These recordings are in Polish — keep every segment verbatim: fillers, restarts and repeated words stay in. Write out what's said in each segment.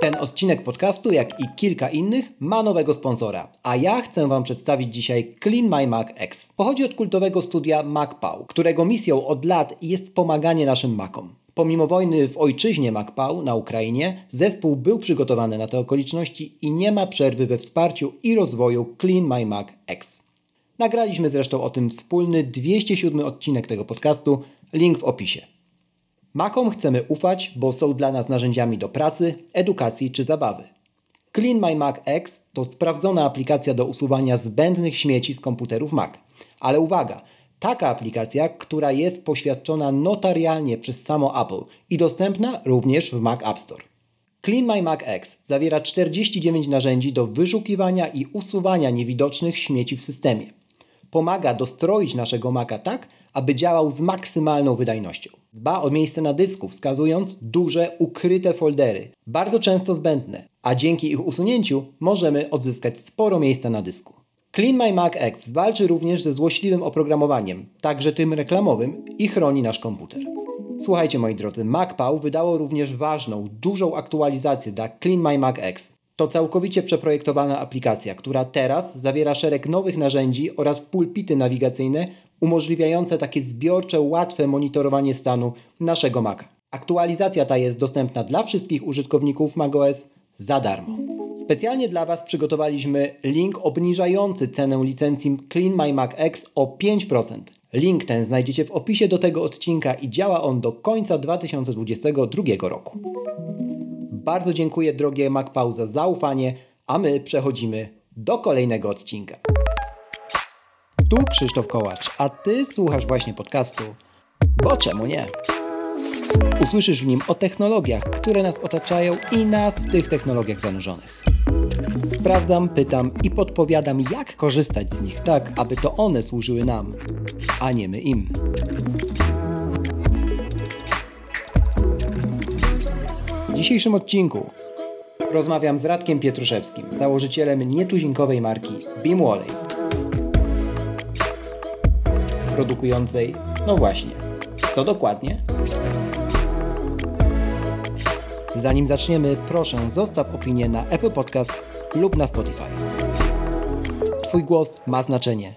Ten odcinek podcastu, jak i kilka innych, ma nowego sponsora, a ja chcę Wam przedstawić dzisiaj Clean My Mac X. Pochodzi od kultowego studia MacPaw, którego misją od lat jest pomaganie naszym Macom. Pomimo wojny w ojczyźnie MacPaw na Ukrainie, zespół był przygotowany na te okoliczności i nie ma przerwy we wsparciu i rozwoju Clean My Mac X. Nagraliśmy zresztą o tym wspólny dwieście siódmy odcinek tego podcastu, link w opisie. Macom chcemy ufać, bo są dla nas narzędziami do pracy, edukacji czy zabawy. Clean My Mac X to sprawdzona aplikacja do usuwania zbędnych śmieci z komputerów Mac. Ale uwaga, taka aplikacja, która jest poświadczona notarialnie przez samo Apple i dostępna również w Mac App Store. Clean My Mac X zawiera czterdzieści dziewięć narzędzi do wyszukiwania i usuwania niewidocznych śmieci w systemie. Pomaga dostroić naszego Maca tak, aby działał z maksymalną wydajnością. Dba o miejsce na dysku, wskazując duże, ukryte foldery, bardzo często zbędne, a dzięki ich usunięciu możemy odzyskać sporo miejsca na dysku. Clean My Mac X walczy również ze złośliwym oprogramowaniem, także tym reklamowym, i chroni nasz komputer. Słuchajcie moi drodzy, MacPaw wydało również ważną, dużą aktualizację dla Clean My Mac X. To całkowicie przeprojektowana aplikacja, która teraz zawiera szereg nowych narzędzi oraz pulpity nawigacyjne umożliwiające takie zbiorcze, łatwe monitorowanie stanu naszego Maca. Aktualizacja ta jest dostępna dla wszystkich użytkowników macOS za darmo. Specjalnie dla Was przygotowaliśmy link obniżający cenę licencji Clean My Mac X o pięć procent. Link ten znajdziecie w opisie do tego odcinka i działa on do końca dwa tysiące dwudziestego drugiego roku. Bardzo dziękuję drogie MacPaw za zaufanie, a my przechodzimy do kolejnego odcinka. Tu Krzysztof Kołacz, a Ty słuchasz właśnie podcastu, bo czemu nie? Usłyszysz w nim o technologiach, które nas otaczają i nas w tych technologiach zanurzonych. Sprawdzam, pytam i podpowiadam, jak korzystać z nich tak, aby to one służyły nam, a nie my im. W dzisiejszym odcinku rozmawiam z Radkiem Pietruszewskim, założycielem nietuzinkowej marki Beam Wallet, produkującej, no właśnie, co dokładnie? Zanim zaczniemy, proszę zostaw opinię na Apple Podcast lub na Spotify. Twój głos ma znaczenie.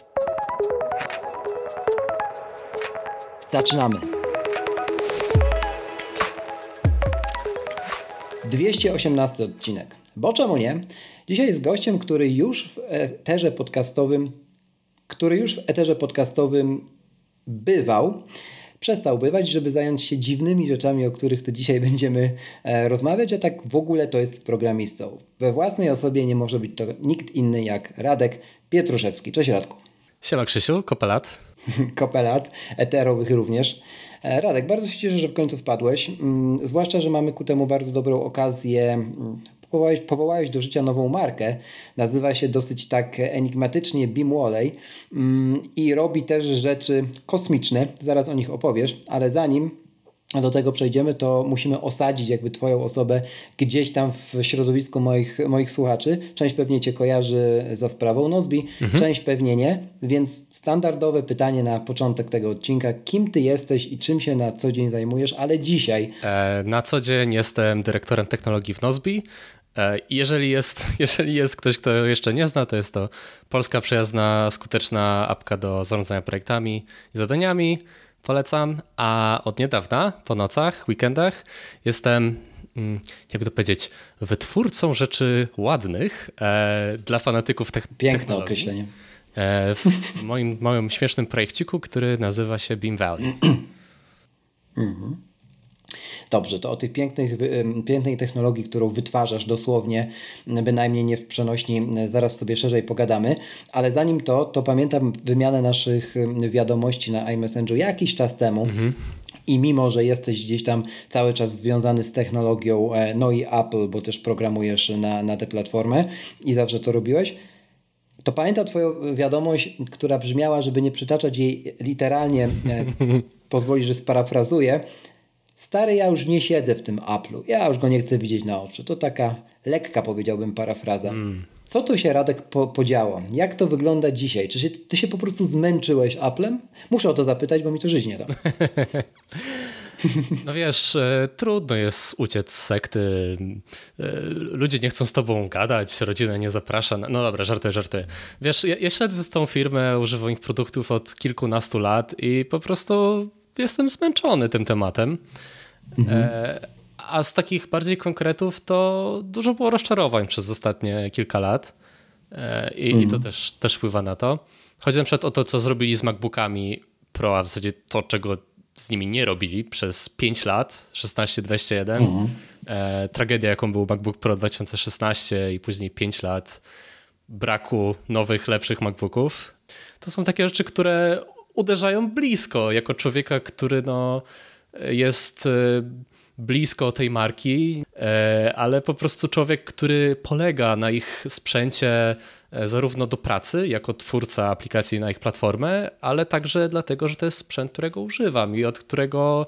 Zaczynamy! dwieście osiemnasty odcinek. Bo czemu nie? Dzisiaj jest gościem, który już w eterze podcastowym który już w eterze podcastowym bywał, przestał bywać, żeby zająć się dziwnymi rzeczami, o których to dzisiaj będziemy e, rozmawiać, a tak w ogóle to jest z programistą. We własnej osobie nie może być to nikt inny jak Radek Pietruszewski. Cześć Radku. Siema Krzysiu, kopę lat. Kopę lat, eterowych również. E, Radek, bardzo się cieszę, że w końcu wpadłeś, mm, zwłaszcza, że mamy ku temu bardzo dobrą okazję. Mm, Powołałeś, powołałeś do życia nową markę, nazywa się dosyć tak enigmatycznie Beam Wallet mm, i robi też rzeczy kosmiczne, zaraz o nich opowiesz, ale zanim do tego przejdziemy, to musimy osadzić jakby Twoją osobę gdzieś tam w środowisku moich, moich słuchaczy. Część pewnie Cię kojarzy za sprawą Nozbi, mhm. część pewnie nie, więc standardowe pytanie na początek tego odcinka. Kim Ty jesteś i czym się na co dzień zajmujesz, ale dzisiaj? E, na co dzień jestem dyrektorem technologii w Nozbi. Jeżeli jest, jeżeli jest ktoś, kto jeszcze nie zna, to jest to polska przyjazna, skuteczna apka do zarządzania projektami i zadaniami. Polecam. A od niedawna, po nocach, weekendach jestem, jak to powiedzieć, wytwórcą rzeczy ładnych e, dla fanatyków technologii. Piękne określenie. E, w moim małym śmiesznym projekciku, który nazywa się Beam Wallet. Mhm. Dobrze, to o tych pięknych, pięknej technologii, którą wytwarzasz dosłownie, bynajmniej nie w przenośni, zaraz sobie szerzej pogadamy, ale zanim to, to pamiętam wymianę naszych wiadomości na iMessengerze jakiś czas temu. Mhm. I mimo, że jesteś gdzieś tam cały czas związany z technologią, no i Apple, bo też programujesz na, na tę platformę i zawsze to robiłeś, to pamiętam Twoją wiadomość, która brzmiała, żeby nie przytaczać jej literalnie, pozwolisz, że sparafrazuję, stary, ja już nie siedzę w tym Apple'u, ja już go nie chcę widzieć na oczy. To taka lekka, powiedziałbym, parafraza. Mm. Co tu się, Radek, po- podziało? Jak to wygląda dzisiaj? Czy się, ty się po prostu zmęczyłeś Apple'em? Muszę o to zapytać, bo mi to żyć nie da. No wiesz, trudno jest uciec z sekty. Ludzie nie chcą z tobą gadać, rodzina nie zaprasza. No dobra, żartuję, żartuję. Wiesz, ja, ja śledzę tą firmę, używam ich produktów od kilkunastu lat i po prostu jestem zmęczony tym tematem. Mhm. A z takich bardziej konkretów to dużo było rozczarowań przez ostatnie kilka lat i, mhm. i to też, też wpływa na to. Chodzi na przykład o to, co zrobili z MacBookami Pro, a w zasadzie to, czego z nimi nie robili przez pięć lat, szesnaście dwadzieścia jeden. Mhm. E, tragedia, jaką był MacBook Pro dwa tysiące szesnaście i później pięć lat braku nowych, lepszych MacBooków. To są takie rzeczy, które uderzają blisko jako człowieka, który no, jest blisko tej marki, e, ale po prostu człowiek, który polega na ich sprzęcie zarówno do pracy, jako twórca aplikacji na ich platformę, ale także dlatego, że to jest sprzęt, którego używam i od którego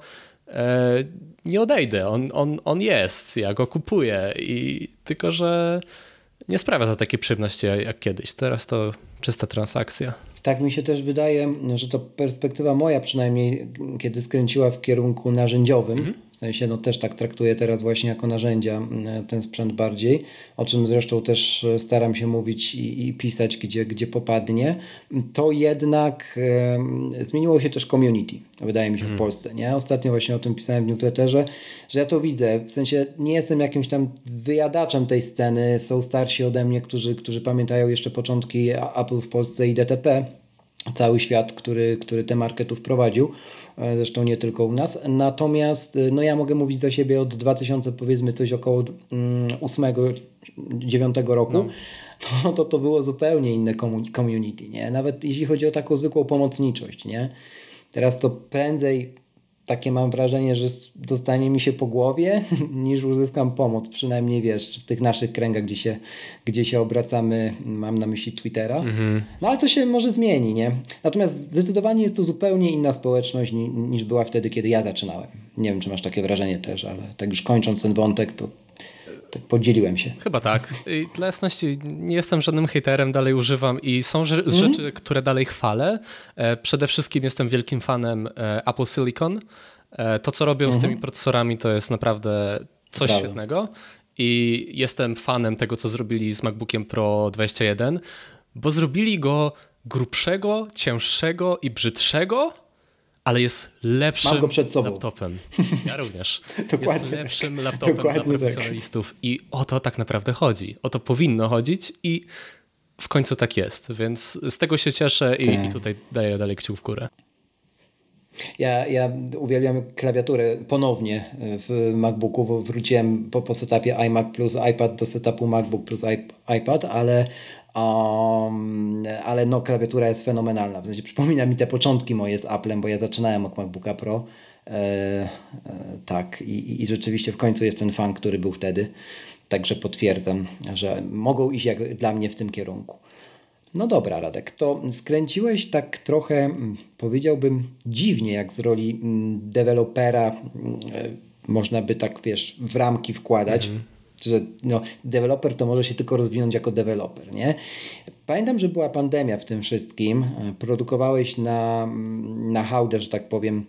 e, nie odejdę. On, on, on jest, ja go kupuję i tylko, że nie sprawia to takiej przyjemności jak kiedyś. Teraz to czysta transakcja. Tak mi się też wydaje, że to perspektywa moja przynajmniej, kiedy skręciła w kierunku narzędziowym, mhm. w sensie no też tak traktuję teraz właśnie jako narzędzia ten sprzęt bardziej, o czym zresztą też staram się mówić i, i pisać, gdzie, gdzie popadnie, to jednak e, zmieniło się też community, wydaje mi się, mhm. w Polsce. Nie? Ostatnio właśnie o tym pisałem w newsletterze, że ja to widzę, w sensie nie jestem jakimś tam wyjadaczem tej sceny, są starsi ode mnie, którzy, którzy pamiętają jeszcze początki Apple w Polsce i D T P, cały świat, który, który tę markę tu wprowadził, zresztą nie tylko u nas. Natomiast no ja mogę mówić za siebie od dwutysięcznego, powiedzmy coś około ósmego dziewiątego roku, no. to, to to było zupełnie inne community, nie? Nawet jeśli chodzi o taką zwykłą pomocniczość, nie? Teraz to prędzej takie mam wrażenie, że dostanie mi się po głowie, niż uzyskam pomoc, przynajmniej wiesz, w tych naszych kręgach, gdzie się, gdzie się obracamy, mam na myśli Twittera, mhm. no ale to się może zmieni, nie? Natomiast zdecydowanie jest to zupełnie inna społeczność ni- niż była wtedy, kiedy ja zaczynałem. Nie wiem, czy masz takie wrażenie też, ale tak już kończąc ten wątek, to tak podzieliłem się. Chyba tak. I dla jasności, nie jestem żadnym hejterem, dalej używam i są rzeczy, mm-hmm. które dalej chwalę. Przede wszystkim jestem wielkim fanem Apple Silicon. To, co robią mm-hmm. z tymi procesorami, to jest naprawdę coś Prawda. świetnego i jestem fanem tego, co zrobili z MacBookiem Pro dwadzieścia jeden, bo zrobili go grubszego, cięższego i brzydszego, ale jest lepszym Mam go przed sobą. laptopem. Ja również. Dokładnie jest lepszym tak. laptopem Dokładnie dla profesjonalistów tak. i o to tak naprawdę chodzi. O to powinno chodzić i w końcu tak jest, więc z tego się cieszę i, tak. i tutaj daję dalej kciuk w górę. Ja, ja uwielbiam klawiaturę ponownie w MacBooku, bo wróciłem po, po setupie iMac plus iPad do setupu MacBook plus iPad, ale Um, ale no klawiatura jest fenomenalna, w sensie przypomina mi te początki moje z Applem, bo ja zaczynałem od MacBooka Pro e, e, tak I, i rzeczywiście w końcu jest ten fan, który był wtedy, także potwierdzam, że mogą iść jak dla mnie w tym kierunku. No dobra, Radek, to skręciłeś tak trochę, powiedziałbym, dziwnie, jak z roli dewelopera e, można by tak, wiesz, w ramki wkładać, mhm. że no, deweloper to może się tylko rozwinąć jako deweloper, nie? Pamiętam, że była pandemia w tym wszystkim. Produkowałeś na, na hałdę, że tak powiem,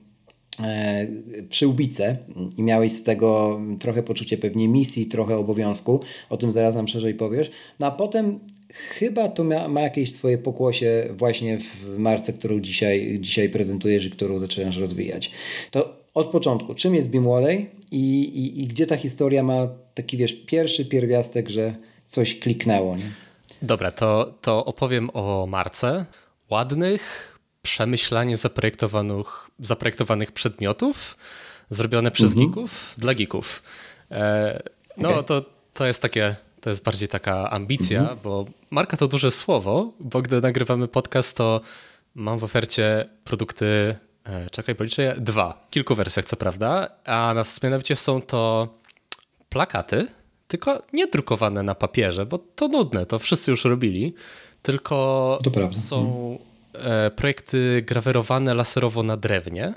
e, przyłbicę i miałeś z tego trochę poczucie pewnie misji, trochę obowiązku. O tym zaraz nam szerzej powiesz. No a potem chyba to ma, ma jakieś swoje pokłosie właśnie w marce, którą dzisiaj, dzisiaj prezentujesz i którą zaczynasz rozwijać. To od początku, czym jest Beam Wallet i, i, i gdzie ta historia ma taki, wiesz, pierwszy pierwiastek, że coś kliknęło, nie? Dobra, to, to opowiem o marce ładnych, przemyślanie zaprojektowanych, zaprojektowanych przedmiotów zrobione przez mhm. geeków dla geeków. E, no okay. to, to jest takie, to jest bardziej taka ambicja, mhm. bo marka to duże słowo, bo gdy nagrywamy podcast, to mam w ofercie produkty Czekaj, policzę je. Dwa. W kilku wersjach, co prawda. A mianowicie są to plakaty, tylko nie drukowane na papierze, bo to nudne, to wszyscy już robili, tylko Dobra. są projekty grawerowane laserowo na drewnie.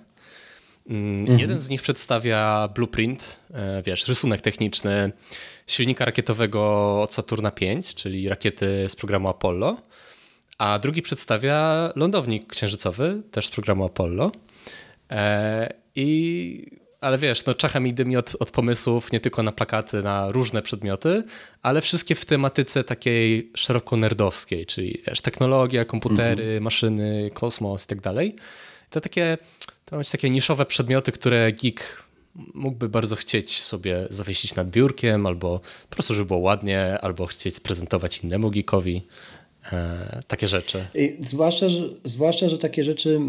Mhm. Jeden z nich przedstawia blueprint, wiesz, rysunek techniczny silnika rakietowego od Saturna pięć, czyli rakiety z programu Apollo. A drugi przedstawia lądownik księżycowy, też z programu Apollo. I ale wiesz, no czacha mi dymi od, od pomysłów nie tylko na plakaty, na różne przedmioty, ale wszystkie w tematyce takiej szeroko nerdowskiej, czyli wiesz, technologia, komputery, mm-hmm. maszyny, kosmos i tak dalej. To takie, to ma być takie niszowe przedmioty, które geek mógłby bardzo chcieć sobie zawiesić nad biurkiem, albo po prostu, żeby było ładnie, albo chcieć sprezentować innemu geekowi. Takie rzeczy. Zwłaszcza że, zwłaszcza, że takie rzeczy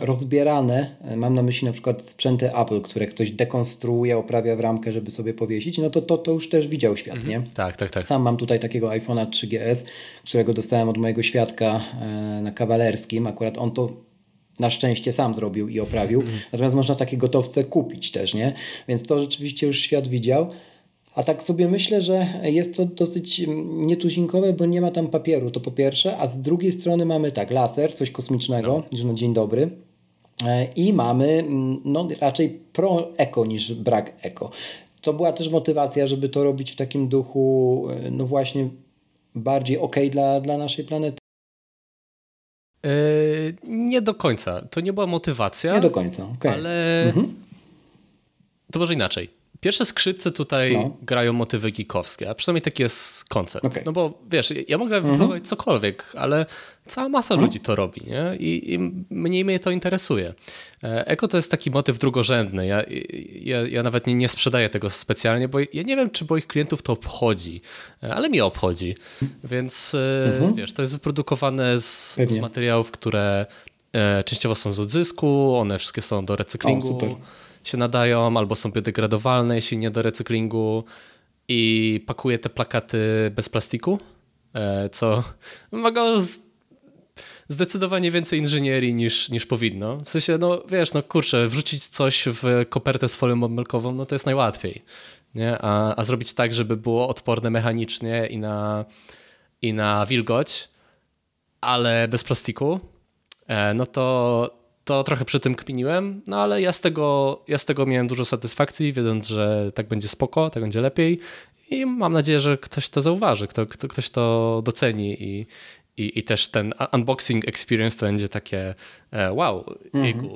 rozbierane, mam na myśli na przykład sprzęty Apple, które ktoś dekonstruuje, oprawia w ramkę, żeby sobie powiesić, no to to, to już też widział świat, mm-hmm. nie? Tak, tak, tak. Sam mam tutaj takiego iPhone'a trzy G S, którego dostałem od mojego świadka na Kawalerskim. Akurat on to na szczęście sam zrobił i oprawił. Mm-hmm. Natomiast można takie gotowce kupić też, nie? Więc to rzeczywiście już świat widział. A tak sobie myślę, że jest to dosyć nietuzinkowe, bo nie ma tam papieru, to po pierwsze, a z drugiej strony mamy tak, laser, coś kosmicznego, no. No, dzień dobry, i mamy no, raczej pro-eko niż brak eko. To była też motywacja, żeby to robić w takim duchu, no właśnie bardziej okej dla, dla naszej planety. Yy, nie do końca, to nie była motywacja. Nie do końca, okej. Ale mhm. to może inaczej. Pierwsze skrzypce tutaj no. grają motywy geekowskie, a przynajmniej taki jest koncept. Okay. No bo wiesz, ja mogę mhm. wywołać cokolwiek, ale cała masa mhm. ludzi to robi, nie? I, i mniej mnie to interesuje. Eko to jest taki motyw drugorzędny. Ja, ja, ja nawet nie, nie sprzedaję tego specjalnie, bo ja nie wiem, czy moich klientów to obchodzi, ale mnie obchodzi. Więc mhm. wiesz, to jest wyprodukowane z, z materiałów, które e, częściowo są z odzysku, one wszystkie są do recyklingu. O, super. Się nadają, albo są biodegradowalne, jeśli nie do recyklingu, i pakuję te plakaty bez plastiku, co wymaga zdecydowanie więcej inżynierii niż, niż powinno. W sensie, no wiesz, no kurczę, wrzucić coś w kopertę z folią obmelkową, no to jest najłatwiej, nie? A, a zrobić tak, żeby było odporne mechanicznie i na, i na wilgoć, ale bez plastiku, no to to trochę przy tym kminiłem, no ale ja z tego, ja z tego miałem dużo satysfakcji, wiedząc, że tak będzie spoko, tak będzie lepiej, i mam nadzieję, że ktoś to zauważy, kto, kto, ktoś to doceni i, i, i też ten unboxing experience to będzie takie wow, mhm.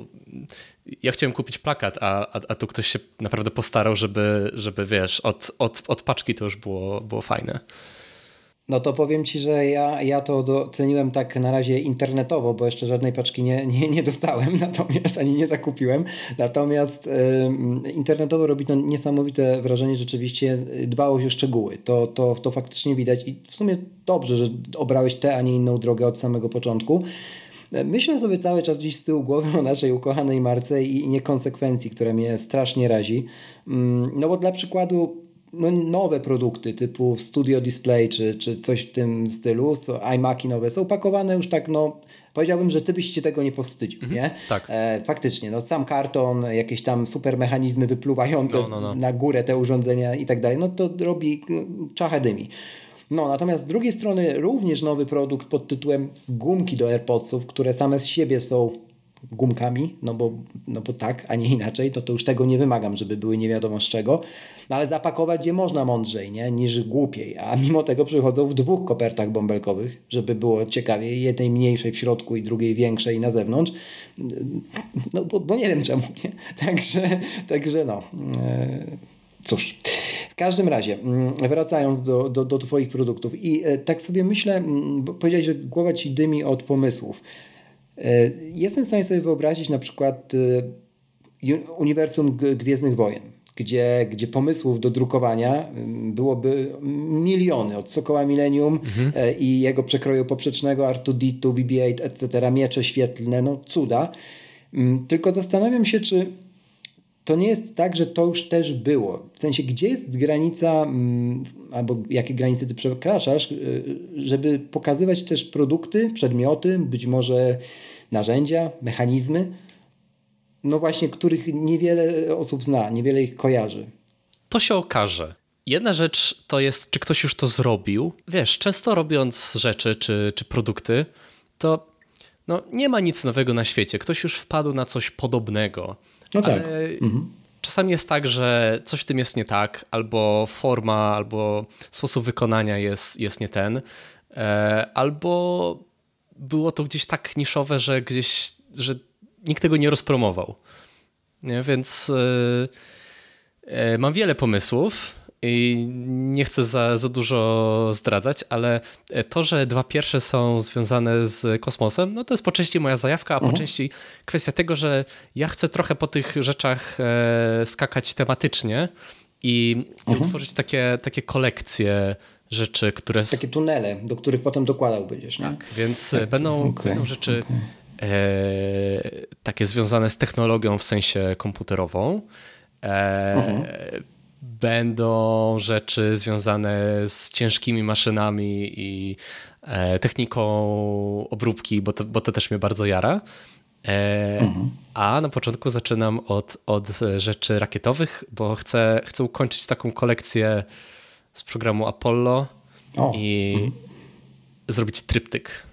ja chciałem kupić plakat, a, a, a tu ktoś się naprawdę postarał, żeby, żeby wiesz, od, od, od paczki to już było, było fajne. No to powiem Ci, że ja, ja to doceniłem tak na razie internetowo, bo jeszcze żadnej paczki nie, nie, nie dostałem, natomiast ani nie zakupiłem. Natomiast y, internetowo robi to niesamowite wrażenie, rzeczywiście dbałość o szczegóły. To, to, to faktycznie widać i w sumie dobrze, że obrałeś tę, a nie inną drogę od samego początku. Myślę sobie cały czas dziś z tyłu głowy o naszej ukochanej marce i niekonsekwencji, która mnie strasznie razi. No bo dla przykładu no, nowe produkty typu Studio Display czy, czy coś w tym stylu, so, iMaki nowe są pakowane już tak, no powiedziałbym, że ty byś się tego nie powstydził, mm-hmm, nie? Tak. E, faktycznie, no sam karton, jakieś tam super mechanizmy wypluwające no, no, no. na górę te urządzenia i tak dalej, no to robi czachę dymi. No, natomiast z drugiej strony również nowy produkt pod tytułem gumki do AirPodsów, które same z siebie są gumkami, no bo, no bo tak, a nie inaczej, to, to już tego nie wymagam, żeby były nie wiadomo z czego, no ale zapakować je można mądrzej, nie? Niż głupiej, a mimo tego przychodzą w dwóch kopertach bąbelkowych, żeby było ciekawie, jednej mniejszej w środku i drugiej większej na zewnątrz, no bo, bo nie wiem czemu, nie? Także, także no, cóż. W każdym razie, wracając do, do, do Twoich produktów i tak sobie myślę, bo powiedziałeś, że głowa Ci dymi od pomysłów. Jestem w stanie sobie wyobrazić na przykład uniwersum Gwiezdnych Wojen, gdzie, gdzie pomysłów do drukowania byłoby miliony, od Sokoła Millennium mhm. i jego przekroju poprzecznego, R dwa D dwa, B B osiem, et cetera, miecze świetlne, no cuda. Tylko zastanawiam się, czy to nie jest tak, że to już też było. W sensie, gdzie jest granica, albo jakie granice ty przekraczasz, żeby pokazywać też produkty, przedmioty, być może narzędzia, mechanizmy, no właśnie, których niewiele osób zna, niewiele ich kojarzy. To się okaże. Jedna rzecz to jest, czy ktoś już to zrobił. Wiesz, często robiąc rzeczy czy, czy produkty, to no, nie ma nic nowego na świecie. Ktoś już wpadł na coś podobnego. No tak. Ale mhm. czasami jest tak, że coś w tym jest nie tak, albo forma, albo sposób wykonania jest, jest nie ten, e, albo było to gdzieś tak niszowe, że gdzieś, że nikt tego nie rozpromował. nie? Więc yy, mam wiele pomysłów i nie chcę za, za dużo zdradzać, ale to, że dwa pierwsze są związane z kosmosem, no to jest po części moja zajawka, a po mhm. części kwestia tego, że ja chcę trochę po tych rzeczach e, skakać tematycznie i mhm. utworzyć takie, takie kolekcje rzeczy, które... Takie tunele, do których potem dokładał będziesz, nie? Tak, więc tak. Będą, okay. będą rzeczy okay. e, takie związane z technologią w sensie komputerową, e, mhm. będą rzeczy związane z ciężkimi maszynami i techniką obróbki, bo to, bo to też mnie bardzo jara. Mhm. A na początku zaczynam od, od rzeczy rakietowych, bo chcę, chcę ukończyć taką kolekcję z programu Apollo o. i mhm. zrobić tryptyk.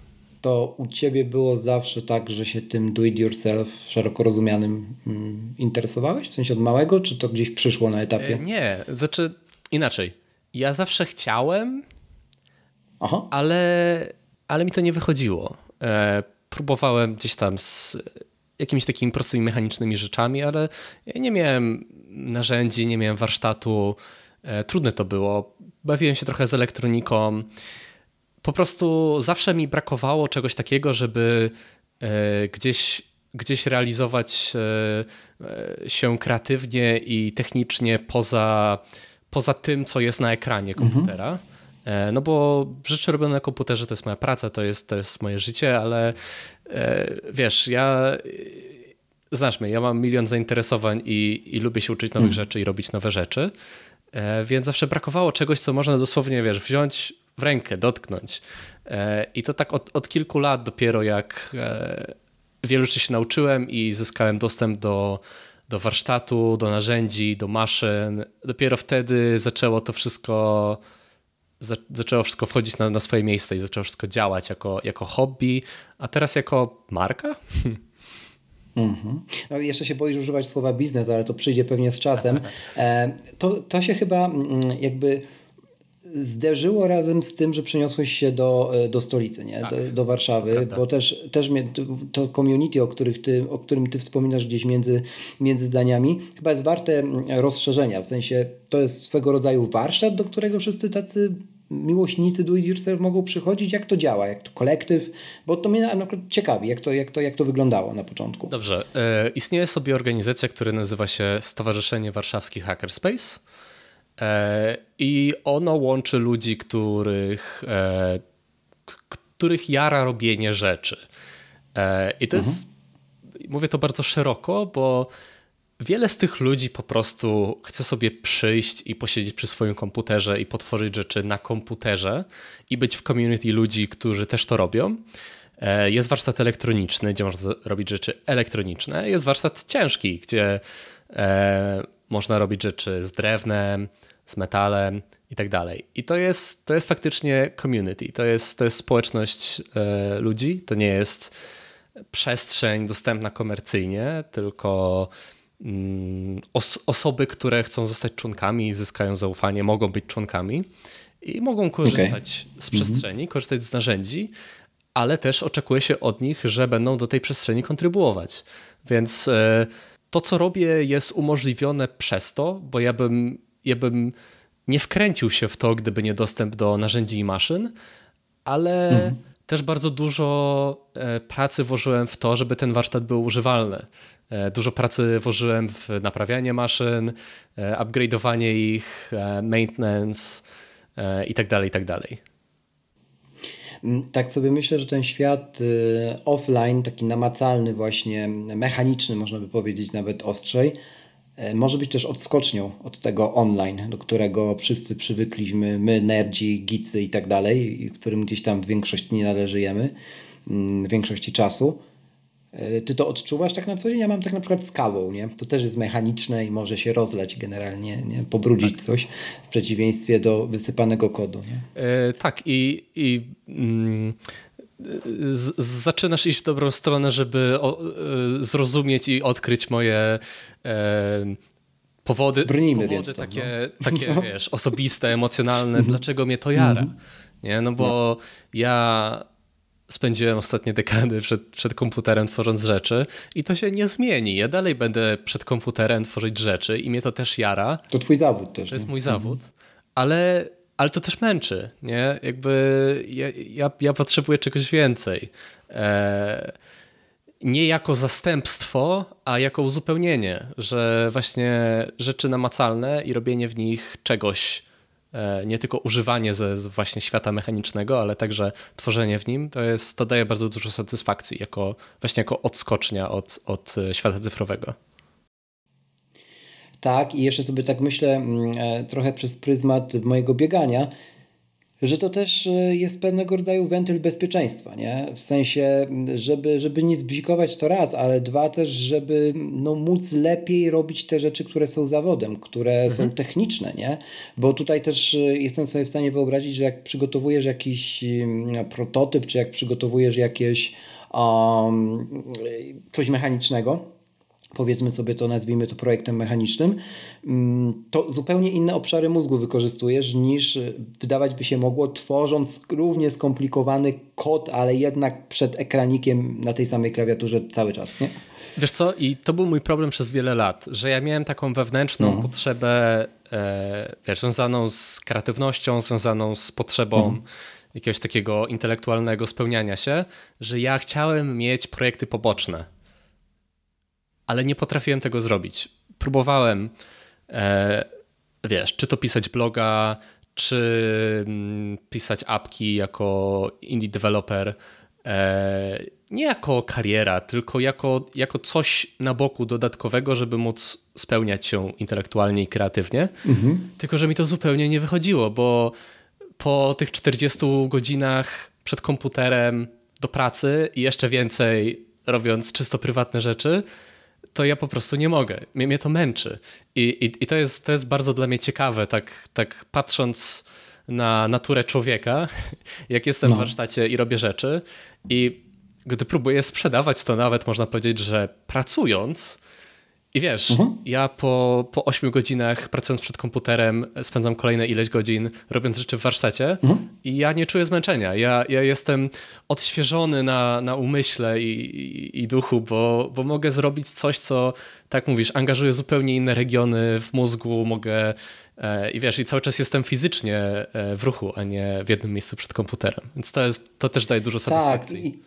To u ciebie było zawsze tak, że się tym do it yourself szeroko rozumianym interesowałeś? W sensie od małego, czy to gdzieś przyszło na etapie? Nie, znaczy inaczej. Ja zawsze chciałem, Aha. ale, ale mi to nie wychodziło. Próbowałem gdzieś tam z jakimiś takimi prostymi mechanicznymi rzeczami, ale nie miałem narzędzi, nie miałem warsztatu. Trudne to było. Bawiłem się trochę z elektroniką. Po prostu zawsze mi brakowało czegoś takiego, żeby gdzieś, gdzieś realizować się kreatywnie i technicznie poza, poza tym, co jest na ekranie komputera. Mhm. No bo rzeczy robione na komputerze to jest moja praca, to jest, to jest moje życie, ale wiesz, ja... Znasz mnie, ja mam milion zainteresowań i, i lubię się uczyć nowych mhm. rzeczy i robić nowe rzeczy, więc zawsze brakowało czegoś, co można dosłownie, wiesz, wziąć w rękę, dotknąć. I to tak od, od kilku lat dopiero, jak wielu rzeczy się nauczyłem i zyskałem dostęp do, do warsztatu, do narzędzi, do maszyn. Dopiero wtedy zaczęło to wszystko, zaczęło wszystko wchodzić na, na swoje miejsce i zaczęło wszystko działać jako, jako hobby, a teraz jako marka? Mm-hmm. No jeszcze się boisz używać słowa biznes, ale to przyjdzie pewnie z czasem. To, to się chyba jakby... zderzyło razem z tym, że przeniosłeś się do, do stolicy, nie? Tak, do, do Warszawy, bo też, też mnie, to community, o, których ty, o którym ty wspominasz gdzieś między, między zdaniami, chyba jest warte rozszerzenia, w sensie to jest swego rodzaju warsztat, do którego wszyscy tacy miłośnicy do it yourself mogą przychodzić, jak to działa, jak to kolektyw, bo to mnie na przykład ciekawi, jak to, jak to, jak to wyglądało na początku. Dobrze, e, istnieje sobie organizacja, która nazywa się Stowarzyszenie Warszawskich Hackerspace. I ono łączy ludzi, których, których jara robienie rzeczy. I to mhm. jest, mówię to bardzo szeroko, bo wiele z tych ludzi po prostu chce sobie przyjść i posiedzieć przy swoim komputerze i potworzyć rzeczy na komputerze i być w community ludzi, którzy też to robią. Jest warsztat elektroniczny, gdzie można robić rzeczy elektroniczne. Jest warsztat ciężki, gdzie można robić rzeczy z drewnem, z metalem i tak dalej. I to jest, to jest faktycznie community, to jest, to jest społeczność e, ludzi, to nie jest przestrzeń dostępna komercyjnie, tylko mm, os- osoby, które chcą zostać członkami, zyskają zaufanie, mogą być członkami i mogą korzystać okay. z przestrzeni, mm-hmm. korzystać z narzędzi, ale też oczekuje się od nich, że będą do tej przestrzeni kontrybuować. Więc... E, To, co robię, jest umożliwione przez to, bo ja bym, ja bym nie wkręcił się w to, gdyby nie dostęp do narzędzi i maszyn, ale mhm. też bardzo dużo pracy włożyłem w to, żeby ten warsztat był używalny. Dużo pracy włożyłem w naprawianie maszyn, upgrade'owanie ich, maintenance itd., itd. Tak sobie myślę, że ten świat offline, taki namacalny właśnie, mechaniczny można by powiedzieć nawet ostrzej, może być też odskocznią od tego online, do którego wszyscy przywykliśmy, my, nerdzi, geecy i tak dalej, i którym gdzieś tam w większości nie należyjemy, w większości czasu. Ty to odczuwasz tak na co dzień? Ja mam tak na przykład z kawą, nie? To też jest mechaniczne i może się rozlać generalnie, nie? Pobrudzić tak. coś w przeciwieństwie do wysypanego kodu. Nie? E, tak i, i mm, z, zaczynasz iść w dobrą stronę, żeby o, e, zrozumieć i odkryć moje e, powody, Brnijmy powody więc takie, to, no. takie no. wiesz, osobiste, emocjonalne, dlaczego mnie to jara. Nie? No bo ja... spędziłem ostatnie dekady przed, przed komputerem tworząc rzeczy i to się nie zmieni. Ja dalej będę przed komputerem tworzyć rzeczy i mnie to też jara. To twój zawód też. To jest mój zawód, ale, ale to też męczy, nie? Jakby ja, ja, ja potrzebuję czegoś więcej. Eee, nie jako zastępstwo, a jako uzupełnienie, że właśnie rzeczy namacalne i robienie w nich czegoś, nie tylko używanie ze właśnie świata mechanicznego, ale także tworzenie w nim, to jest, to daje bardzo dużo satysfakcji, jako, właśnie jako odskocznia od, od świata cyfrowego. Tak, i jeszcze sobie tak myślę trochę przez pryzmat mojego biegania, że to też jest pewnego rodzaju wentyl bezpieczeństwa, nie? W sensie, żeby, żeby nie zbzikować to raz, ale dwa też, żeby no, móc lepiej robić te rzeczy, które są zawodem, które mhm. są techniczne, nie? Bo tutaj też jestem sobie w stanie wyobrazić, że jak przygotowujesz jakiś prototyp, czy jak przygotowujesz jakieś um, coś mechanicznego, powiedzmy sobie to, nazwijmy to projektem mechanicznym, to zupełnie inne obszary mózgu wykorzystujesz niż wydawać by się mogło, tworząc równie skomplikowany kod, ale jednak przed ekranikiem na tej samej klawiaturze cały czas, nie? Wiesz co, i to był mój problem przez wiele lat, że ja miałem taką wewnętrzną no. potrzebę e, wiesz, związaną z kreatywnością, związaną z potrzebą mhm. jakiegoś takiego intelektualnego spełniania się, że ja chciałem mieć projekty poboczne. Ale nie potrafiłem tego zrobić. Próbowałem, e, wiesz, czy to pisać bloga, czy pisać apki jako indie developer. E, nie jako kariera, tylko jako, jako coś na boku dodatkowego, żeby móc spełniać się intelektualnie i kreatywnie. Mhm. Tylko że mi to zupełnie nie wychodziło, bo po tych czterdziestu godzinach przed komputerem do pracy i jeszcze więcej robiąc czysto prywatne rzeczy, to ja po prostu nie mogę. Mnie, mnie to męczy. I, i, i to, jest, to jest bardzo dla mnie ciekawe, tak, tak patrząc na naturę człowieka, jak jestem no. w warsztacie i robię rzeczy. I gdy próbuję sprzedawać, to nawet można powiedzieć, że pracując i wiesz, mhm. ja po, po ośmiu godzinach pracując przed komputerem spędzam kolejne ileś godzin robiąc rzeczy w warsztacie mhm. i ja nie czuję zmęczenia. Ja, ja jestem odświeżony na, na umyśle i, i, i duchu, bo, bo mogę zrobić coś, co, tak mówisz, angażuje zupełnie inne regiony w mózgu, mogę e, i wiesz, i cały czas jestem fizycznie w ruchu, a nie w jednym miejscu przed komputerem. Więc to, jest, to też daje dużo satysfakcji. Tak.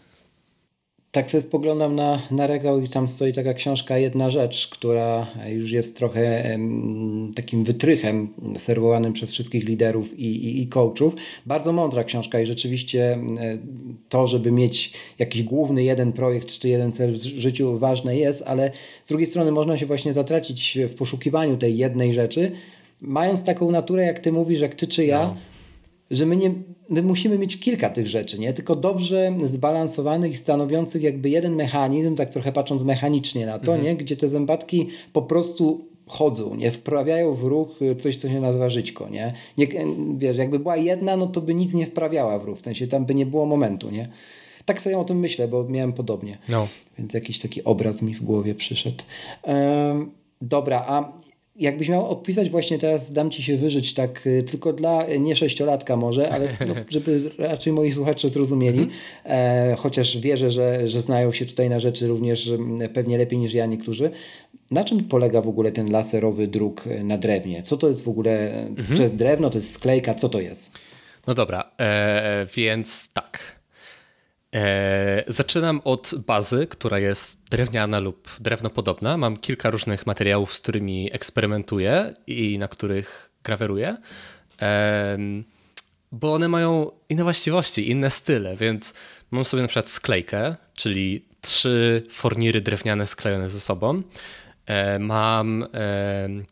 Tak sobie spoglądam na, na regał i tam stoi taka książka Jedna rzecz, która już jest trochę um, takim wytrychem serwowanym przez wszystkich liderów i, i, i coachów. Bardzo mądra książka i rzeczywiście to, żeby mieć jakiś główny jeden projekt czy jeden cel w życiu ważne jest, ale z drugiej strony można się właśnie zatracić w poszukiwaniu tej jednej rzeczy, mając taką naturę, jak ty mówisz, jak ty czy ja, no. że my, nie, my musimy mieć kilka tych rzeczy, nie? Tylko dobrze zbalansowanych i stanowiących jakby jeden mechanizm, tak trochę patrząc mechanicznie na to, mhm. nie? Gdzie te zębatki po prostu chodzą, nie? Wprawiają w ruch coś, co się nazywa żyćko, nie? nie? Wiesz, jakby była jedna, no to by nic nie wprawiała w ruch, w sensie tam by nie było momentu, nie? Tak sobie o tym myślę, bo miałem podobnie. No. Więc jakiś taki obraz mi w głowie przyszedł. Ehm, dobra, a jakbyś miał odpisać właśnie teraz, dam ci się wyżyć tak tylko dla, nie sześciolatka może, ale no, żeby raczej moi słuchacze zrozumieli, e, chociaż wierzę, że, że znają się tutaj na rzeczy również pewnie lepiej niż ja niektórzy. Na czym polega w ogóle ten laserowy druk na drewnie? Co to jest w ogóle, mhm. czy jest drewno, to jest sklejka, co to jest? No dobra, e, więc tak. Eee, zaczynam od bazy, która jest drewniana lub drewnopodobna. Mam kilka różnych materiałów, z którymi eksperymentuję i na których graweruję, eee, bo one mają inne właściwości, inne style, więc mam sobie na przykład sklejkę, czyli trzy forniry drewniane sklejone ze sobą. Eee, mam... Eee,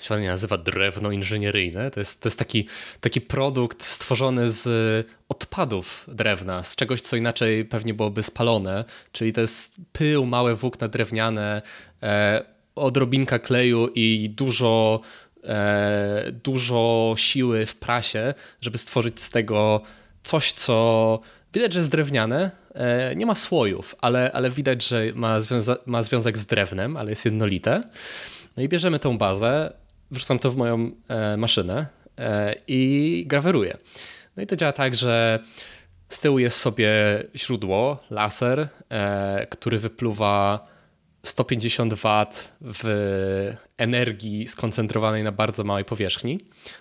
się nazywa drewno inżynieryjne. To jest, to jest taki, taki produkt stworzony z odpadów drewna, z czegoś, co inaczej pewnie byłoby spalone, czyli to jest pył, małe włókna drewniane, e, odrobinka kleju i dużo, e, dużo siły w prasie, żeby stworzyć z tego coś, co widać, że jest drewniane, e, nie ma słojów, ale, ale widać, że ma, związa- ma związek z drewnem, ale jest jednolite. No i bierzemy tą bazę, wrzucam to w moją e, maszynę e, i graweruję. No i to działa tak, że Z tyłu jest sobie źródło, laser, e, który wypluwa sto pięćdziesiąt watów w energii skoncentrowanej na bardzo małej powierzchni.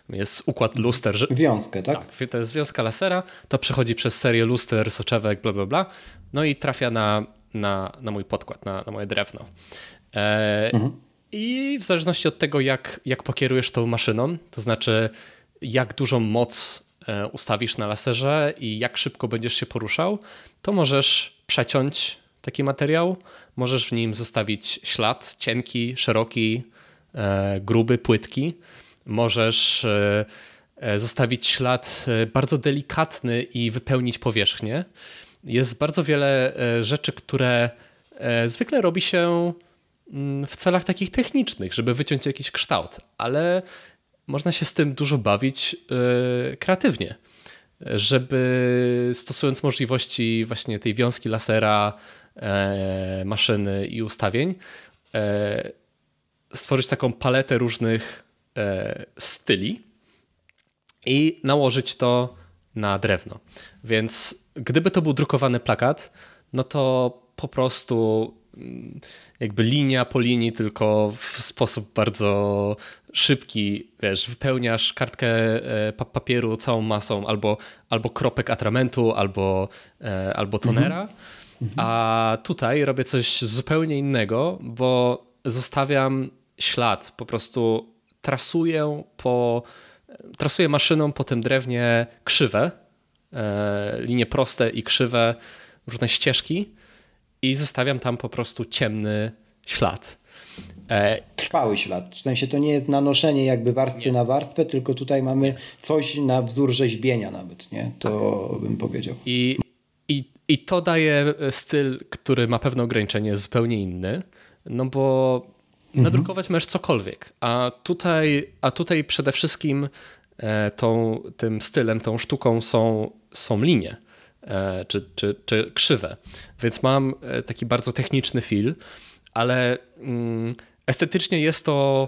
Jest układ luster. Że... Wiązkę, tak? Tak, to jest wiązka lasera. To przechodzi przez serię luster, soczewek, bla, bla, bla. No i trafia na, na, na mój podkład, na, na moje drewno. E, mhm. I w zależności od tego, jak, jak pokierujesz tą maszyną, to znaczy jak dużą moc ustawisz na laserze i jak szybko będziesz się poruszał, to możesz przeciąć taki materiał, możesz w nim zostawić ślad cienki, szeroki, gruby, płytki. Możesz zostawić ślad bardzo delikatny i wypełnić powierzchnię. Jest bardzo wiele rzeczy, które zwykle robi się w celach takich technicznych, żeby wyciąć jakiś kształt, ale można się z tym dużo bawić yy, kreatywnie, żeby stosując możliwości właśnie tej wiązki lasera, yy, maszyny i ustawień, yy, stworzyć taką paletę różnych yy, styli i nałożyć to na drewno. Więc gdyby to był drukowany plakat, no to po prostu jakby linia po linii, tylko w sposób bardzo szybki, wiesz, wypełniasz kartkę papieru całą masą albo, albo kropek atramentu, albo, albo tonera, mm-hmm. a tutaj robię coś zupełnie innego, bo zostawiam ślad, po prostu trasuję, po, trasuję maszyną po tym drewnie krzywe, linie proste i krzywe, różne ścieżki, i zostawiam tam po prostu ciemny ślad. E... Trwały ślad. W sensie to nie jest nanoszenie jakby warstwy nie. na warstwę, tylko tutaj mamy coś na wzór rzeźbienia nawet, nie? To tak bym powiedział. I, i, i to daje styl, który ma pewne ograniczenie, zupełnie inny, no bo mhm. nadrukować możesz cokolwiek. A tutaj, a tutaj przede wszystkim tą, tym stylem, tą sztuką są, są linie. Czy, czy, czy krzywe. Więc mam taki bardzo techniczny feel, ale estetycznie jest to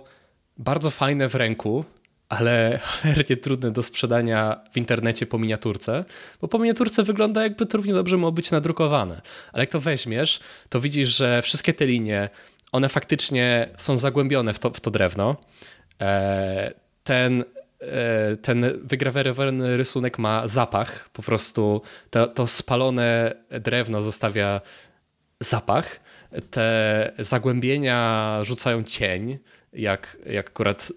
bardzo fajne w ręku, ale cholernie trudne do sprzedania w internecie po miniaturce, bo po miniaturce wygląda, jakby to równie dobrze mogło być nadrukowane. Ale jak to weźmiesz, to widzisz, że wszystkie te linie, one faktycznie są zagłębione w to, w to drewno. Ten ten wygrawerowany rysunek ma zapach, po prostu to, to spalone drewno zostawia zapach, te zagłębienia rzucają cień, jak, jak akurat,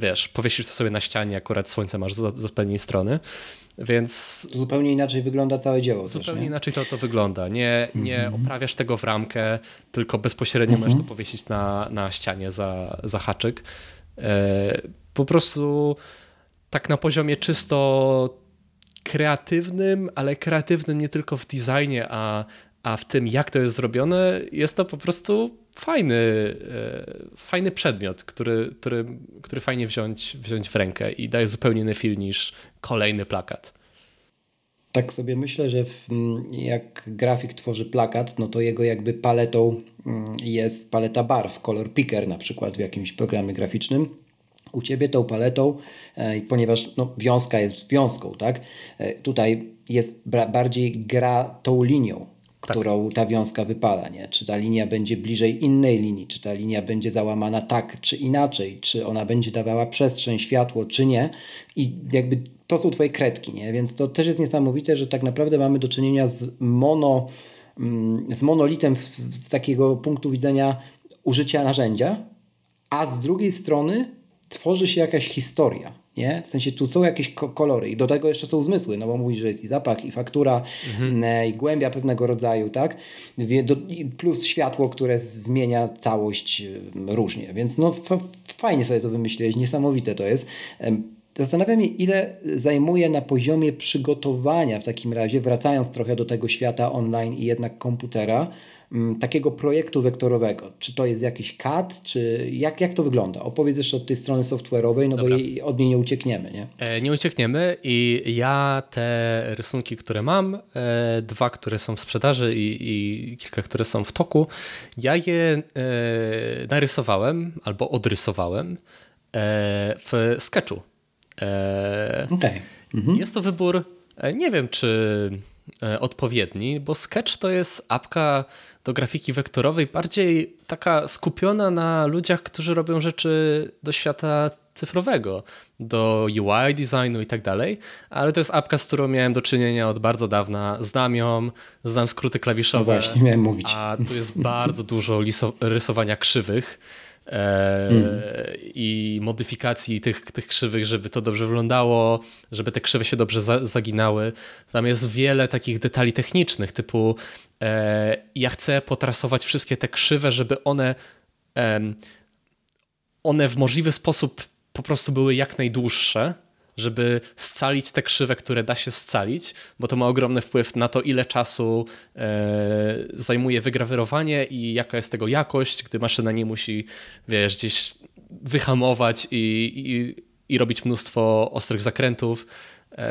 wiesz, powiesisz to sobie na ścianie, akurat słońce masz z zupełnie strony, więc... Zupełnie inaczej wygląda całe dzieło. Zupełnie też, inaczej to, to wygląda. Nie, nie mm-hmm. oprawiasz tego w ramkę, tylko bezpośrednio mm-hmm. możesz to powiesić na, na ścianie za, za haczyk. Po prostu tak na poziomie czysto kreatywnym, ale kreatywnym nie tylko w designie, a, a w tym, jak to jest zrobione, jest to po prostu fajny, fajny przedmiot, który, który, który fajnie wziąć, wziąć w rękę i daje zupełnie inny feel niż kolejny plakat. Tak sobie myślę, że jak grafik tworzy plakat, no to jego jakby paletą jest paleta barw, color picker na przykład w jakimś programie graficznym. U ciebie tą paletą, ponieważ no, wiązka jest wiązką, tak? Tutaj jest bra- bardziej gra tą linią, którą tak. ta wiązka wypala, nie? Czy ta linia będzie bliżej innej linii, czy ta linia będzie załamana tak, czy inaczej, czy ona będzie dawała przestrzeń, światło, czy nie. I jakby to są twoje kredki, nie? Więc to też jest niesamowite, że tak naprawdę mamy do czynienia z, mono, z monolitem z takiego punktu widzenia użycia narzędzia, a z drugiej strony tworzy się jakaś historia, nie? W sensie tu są jakieś ko- kolory i do tego jeszcze są zmysły, no bo mówisz, że jest i zapach, i faktura, mhm. i głębia pewnego rodzaju, tak? Plus światło, które zmienia całość różnie, więc no f- fajnie sobie to wymyśliłeś, niesamowite to jest. Zastanawiam się, ile zajmuje na poziomie przygotowania w takim razie, wracając trochę do tego świata online i jednak komputera, takiego projektu wektorowego. Czy to jest jakiś C A D, czy jak, jak to wygląda? Opowiedz jeszcze od tej strony software'owej, no Dobra. bo jej, od niej nie uciekniemy, nie? E, nie uciekniemy i ja te rysunki, które mam, e, dwa, które są w sprzedaży i, i kilka, które są w toku, ja je e, narysowałem albo odrysowałem e, w Sketchu. E, okay. mhm. Jest to wybór, e, nie wiem, czy odpowiedni, bo Sketch to jest apka do grafiki wektorowej bardziej taka skupiona na ludziach, którzy robią rzeczy do świata cyfrowego, do U I designu i tak dalej, ale to jest apka, z którą miałem do czynienia od bardzo dawna, znam ją, znam skróty klawiszowe, no właśnie, miałem mówić. A tu jest bardzo dużo rysowania krzywych e, mm. i modyfikacji tych, tych krzywych, żeby to dobrze wyglądało, żeby te krzywe się dobrze za, zaginały. Tam jest wiele takich detali technicznych, typu e, ja chcę potrasować wszystkie te krzywe, żeby one e, one w możliwy sposób po prostu były jak najdłuższe, żeby scalić te krzywe, które da się scalić, bo to ma ogromny wpływ na to, ile czasu e, zajmuje wygrawerowanie i jaka jest tego jakość, gdy maszyna nie musi, wiesz, gdzieś wyhamować i, i, i robić mnóstwo ostrych zakrętów.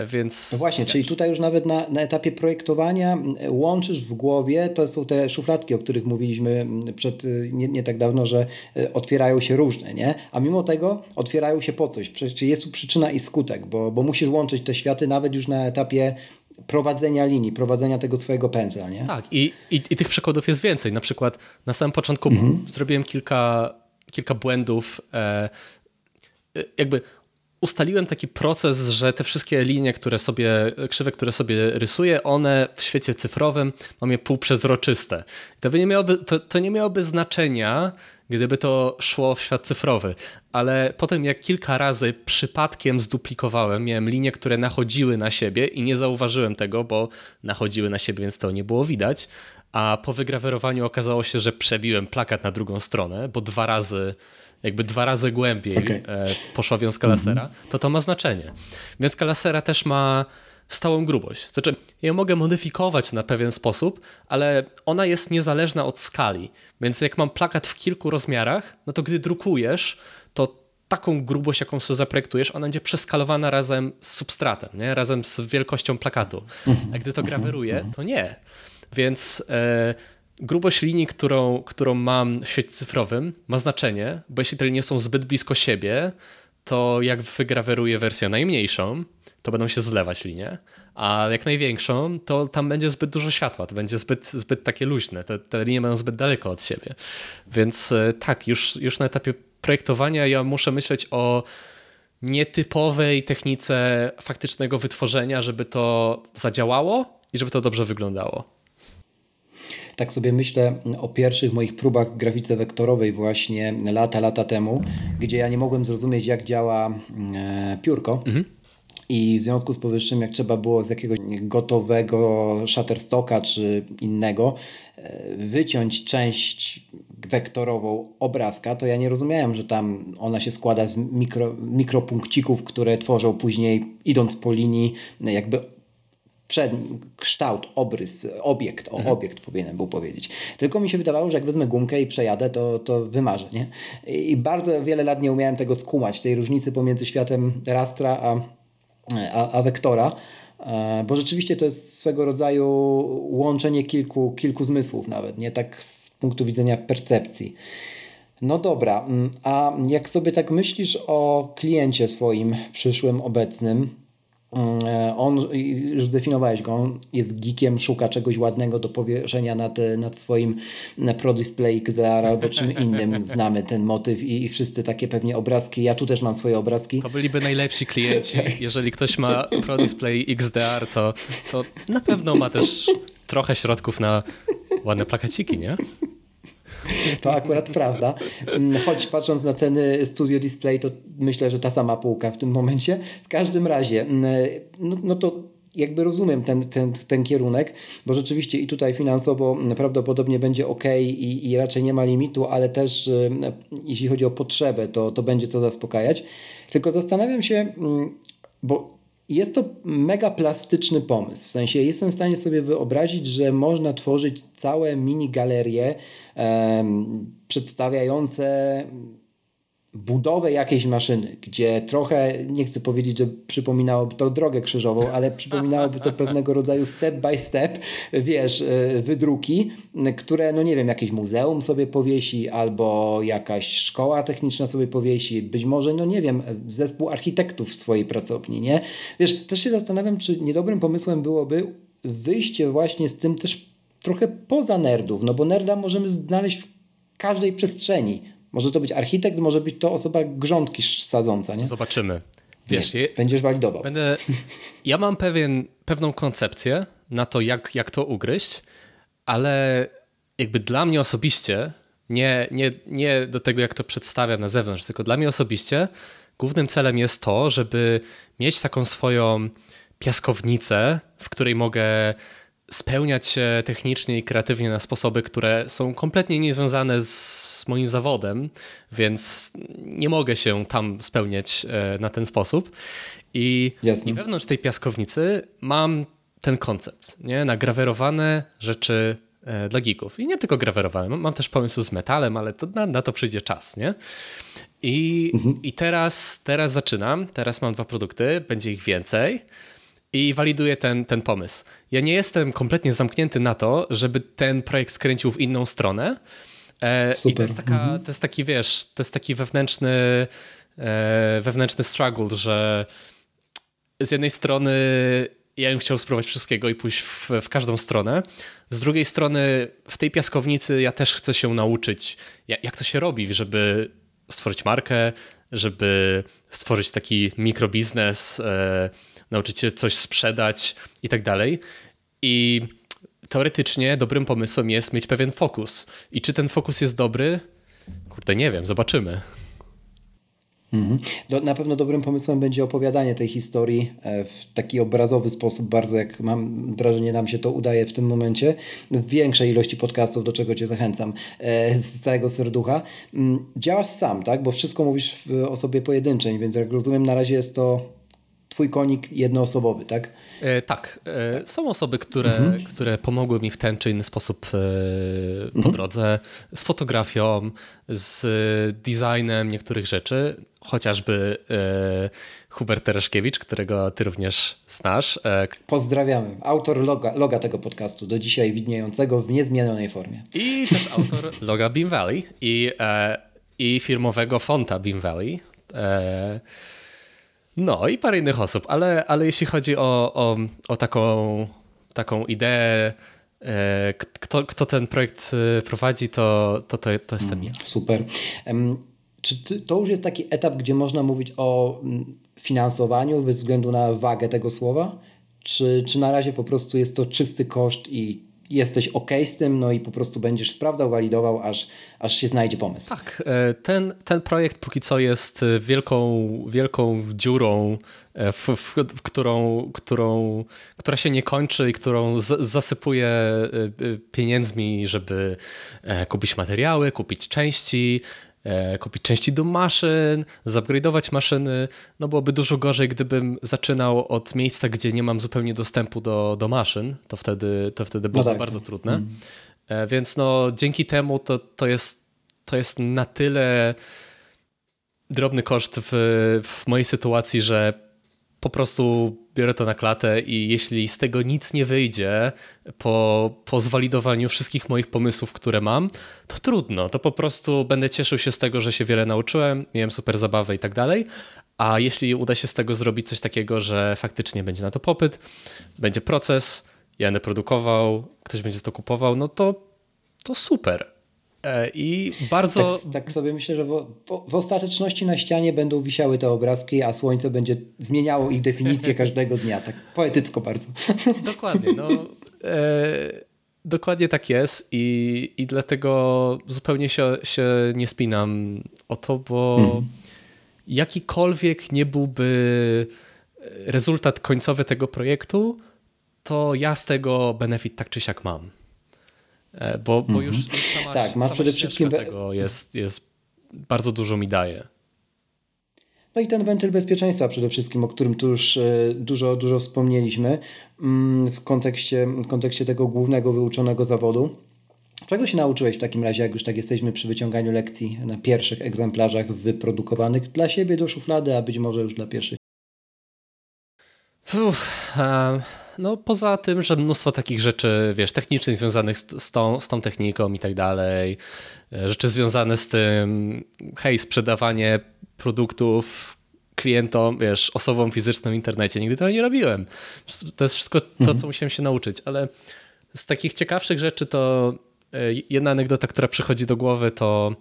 Więc... No właśnie, czyli tutaj już nawet na, na etapie projektowania łączysz w głowie, to są te szufladki, o których mówiliśmy przed nie, nie tak dawno, że otwierają się różne, nie? A mimo tego otwierają się po coś, przecież jest tu przyczyna i skutek, bo, bo musisz łączyć te światy nawet już na etapie prowadzenia linii, prowadzenia tego swojego pędzla, nie? Tak, i, i, i tych przykładów jest więcej, na przykład na samym początku mhm. zrobiłem kilka, kilka błędów, e, jakby ustaliłem taki proces, że te wszystkie linie, które sobie, krzywe, które sobie rysuję, one w świecie cyfrowym mam je półprzezroczyste. To nie miałoby, to, to nie miałoby znaczenia, gdyby to szło w świat cyfrowy, ale potem jak kilka razy przypadkiem zduplikowałem, miałem linie, które nachodziły na siebie i nie zauważyłem tego, bo nachodziły na siebie, więc to nie było widać, a po wygrawerowaniu okazało się, że przebiłem plakat na drugą stronę, bo dwa razy jakby dwa razy głębiej okay. poszła wiązka lasera, mm -hmm. to to ma znaczenie. Wiązka lasera też ma stałą grubość. Znaczy, ja mogę modyfikować na pewien sposób, ale ona jest niezależna od skali. Więc jak mam plakat w kilku rozmiarach, no to gdy drukujesz, to taką grubość, jaką sobie zaprojektujesz, ona będzie przeskalowana razem z substratem, nie? Razem z wielkością plakatu. A gdy to graweruje, to nie. Więc... E grubość linii, którą, którą mam w świecie cyfrowym, ma znaczenie, bo jeśli te linie są zbyt blisko siebie, to jak wygraweruję wersję najmniejszą, to będą się zlewać linie, a jak największą, to tam będzie zbyt dużo światła, to będzie zbyt, zbyt takie luźne, te, te linie będą zbyt daleko od siebie. Więc tak, już, już na etapie projektowania ja muszę myśleć o nietypowej technice faktycznego wytworzenia, żeby to zadziałało i żeby to dobrze wyglądało. Tak sobie myślę o pierwszych moich próbach w grafice wektorowej właśnie lata, lata temu, gdzie ja nie mogłem zrozumieć, jak działa e, piórko. Mhm. I w związku z powyższym, jak trzeba było z jakiegoś gotowego Shutterstocka czy innego wyciąć część wektorową obrazka, to ja nie rozumiałem, że tam ona się składa z mikro, mikropunkcików, które tworzą później, idąc po linii, jakby przed, kształt, obrys, obiekt, o, obiekt powinienem był powiedzieć. Tylko mi się wydawało, że jak wezmę gumkę i przejadę, to, to wymarzę, nie? I bardzo wiele lat nie umiałem tego skumać, tej różnicy pomiędzy światem rastra a, a, a wektora, bo rzeczywiście to jest swego rodzaju łączenie kilku, kilku zmysłów nawet, nie? Tak z punktu widzenia percepcji. No dobra, a jak sobie tak myślisz o kliencie swoim przyszłym, obecnym, on, już zdefiniowałeś go, on jest geekiem, szuka czegoś ładnego do powieszenia nad, nad swoim ProDisplay X R albo czym innym. Znamy ten motyw i, i wszyscy takie pewnie obrazki. Ja tu też mam swoje obrazki. To byliby najlepsi klienci. Jeżeli ktoś ma ProDisplay X D R, to, to na pewno ma też trochę środków na ładne plakaciki, nie? To akurat prawda, choć patrząc na ceny Studio Display, to myślę, że ta sama półka w tym momencie. W każdym razie, no, no to jakby rozumiem ten, ten, ten kierunek, bo rzeczywiście i tutaj finansowo prawdopodobnie będzie ok i, i raczej nie ma limitu, ale też jeśli chodzi o potrzebę, to, to będzie co zaspokajać. Tylko zastanawiam się, bo jest to mega plastyczny pomysł, w sensie jestem w stanie sobie wyobrazić, że można tworzyć całe mini galerie e, przedstawiające budowę jakiejś maszyny, gdzie trochę, nie chcę powiedzieć, że przypominałoby to drogę krzyżową, ale przypominałoby to pewnego rodzaju step by step, wiesz, wydruki, które, no nie wiem, jakieś muzeum sobie powiesi, albo jakaś szkoła techniczna sobie powiesi, być może, no nie wiem, zespół architektów w swojej pracowni, nie? Wiesz, też się zastanawiam, czy niedobrym pomysłem byłoby wyjście właśnie z tym też trochę poza nerdów, no bo nerda możemy znaleźć w każdej przestrzeni. Może to być architekt, może być to osoba grządki sadząca, nie? Zobaczymy. Wiesz, nie, będziesz walidował. Będę... Ja mam pewien, pewną koncepcję na to, jak, jak to ugryźć, ale jakby dla mnie osobiście, nie, nie, nie do tego, jak to przedstawiam na zewnątrz, tylko dla mnie osobiście głównym celem jest to, żeby mieć taką swoją piaskownicę, w której mogę spełniać się technicznie i kreatywnie na sposoby, które są kompletnie niezwiązane z moim zawodem, więc nie mogę się tam spełniać na ten sposób. I, i wewnątrz tej piaskownicy mam ten koncept, nie? Nagrawerowane rzeczy dla geeków. I nie tylko grawerowane, mam też pomysł z metalem, ale to na, na to przyjdzie czas, nie? I, mhm. i teraz, teraz zaczynam, teraz mam dwa produkty, będzie ich więcej. I waliduję ten, ten pomysł. Ja nie jestem kompletnie zamknięty na to, żeby ten projekt skręcił w inną stronę. E, Super. I to jest, taka, mhm. to jest taki, wiesz, to jest taki wewnętrzny, e, wewnętrzny struggle, że z jednej strony ja bym chciał spróbować wszystkiego i pójść w, w każdą stronę. Z drugiej strony w tej piaskownicy ja też chcę się nauczyć, jak, jak to się robi, żeby stworzyć markę, żeby stworzyć taki mikrobiznes, e, nauczyć się coś sprzedać i tak dalej. I teoretycznie dobrym pomysłem jest mieć pewien fokus. I czy ten fokus jest dobry? Kurde, nie wiem, zobaczymy. Mhm. Do, na pewno dobrym pomysłem będzie opowiadanie tej historii w taki obrazowy sposób, bardzo jak mam wrażenie, nam się to udaje w tym momencie. W większej ilości podcastów, do czego cię zachęcam z całego serducha. Działasz sam, tak? Bo wszystko mówisz w osobie pojedynczej, więc jak rozumiem, na razie jest to twój konik jednoosobowy, tak? E, tak. E, tak. Są osoby, które, mhm. które pomogły mi w ten czy inny sposób e, po mhm. drodze z fotografią, z designem niektórych rzeczy, chociażby e, Hubert Tereszkiewicz, którego ty również znasz. E, Pozdrawiamy. Autor loga, loga tego podcastu, do dzisiaj widniejącego w niezmienionej formie. I też autor loga Beam Valley i, e, i firmowego fonta Beam Valley. E, No i parę innych osób, ale, ale jeśli chodzi o, o, o taką, taką ideę, e, kto, kto ten projekt prowadzi, to, to, to, to jestem mm, ja. Super. Czy ty, to już jest taki etap, gdzie można mówić o finansowaniu bez względu na wagę tego słowa? Czy, czy na razie po prostu jest to czysty koszt i jesteś ok z tym, no i po prostu będziesz sprawdzał, walidował, aż, aż się znajdzie pomysł. Tak, ten, ten projekt póki co jest wielką, wielką dziurą, w, w, w którą, którą, która się nie kończy i którą z, zasypuje pieniędzmi, żeby kupić materiały, kupić części, kupić części do maszyn, zupgrade'ować maszyny. No byłoby dużo gorzej, gdybym zaczynał od miejsca, gdzie nie mam zupełnie dostępu do, do maszyn. To wtedy, to wtedy byłoby no tak. bardzo trudne. Mm. Więc no dzięki temu to, to, jest, to jest na tyle drobny koszt w, w mojej sytuacji, że po prostu biorę to na klatę i jeśli z tego nic nie wyjdzie po, po zwalidowaniu wszystkich moich pomysłów, które mam, to trudno. To po prostu będę cieszył się z tego, że się wiele nauczyłem, miałem super zabawę i tak dalej. A jeśli uda się z tego zrobić coś takiego, że faktycznie będzie na to popyt, będzie proces, ja będę produkował, ktoś będzie to kupował, no to, to super. I bardzo... Tak, tak sobie myślę, że w, w ostateczności na ścianie będą wisiały te obrazki, a słońce będzie zmieniało ich definicję każdego dnia. Tak poetycko bardzo. Dokładnie. No, e, dokładnie tak jest i, i dlatego zupełnie się, się nie spinam o to, bo hmm. jakikolwiek nie byłby rezultat końcowy tego projektu, to ja z tego benefit tak czy siak mam. Bo, bo już mm-hmm. sama, tak, sama przede wszystkim tego jest, jest bardzo dużo mi daje. No i ten wentyl bezpieczeństwa przede wszystkim, o którym tu już dużo, dużo wspomnieliśmy w kontekście, w kontekście tego głównego wyuczonego zawodu. Czego się nauczyłeś w takim razie, jak już tak jesteśmy przy wyciąganiu lekcji na pierwszych egzemplarzach wyprodukowanych dla siebie do szuflady, a być może już dla pierwszych? Uff, um... No poza tym, że mnóstwo takich rzeczy, wiesz, technicznych związanych z tą, z tą techniką i tak dalej, rzeczy związane z tym, hej, sprzedawanie produktów, klientom, wiesz, osobom fizycznym w internecie. Nigdy tego nie robiłem. To jest wszystko to, mhm. co musiałem się nauczyć, ale z takich ciekawszych rzeczy to jedna anegdota, która przychodzi do głowy, to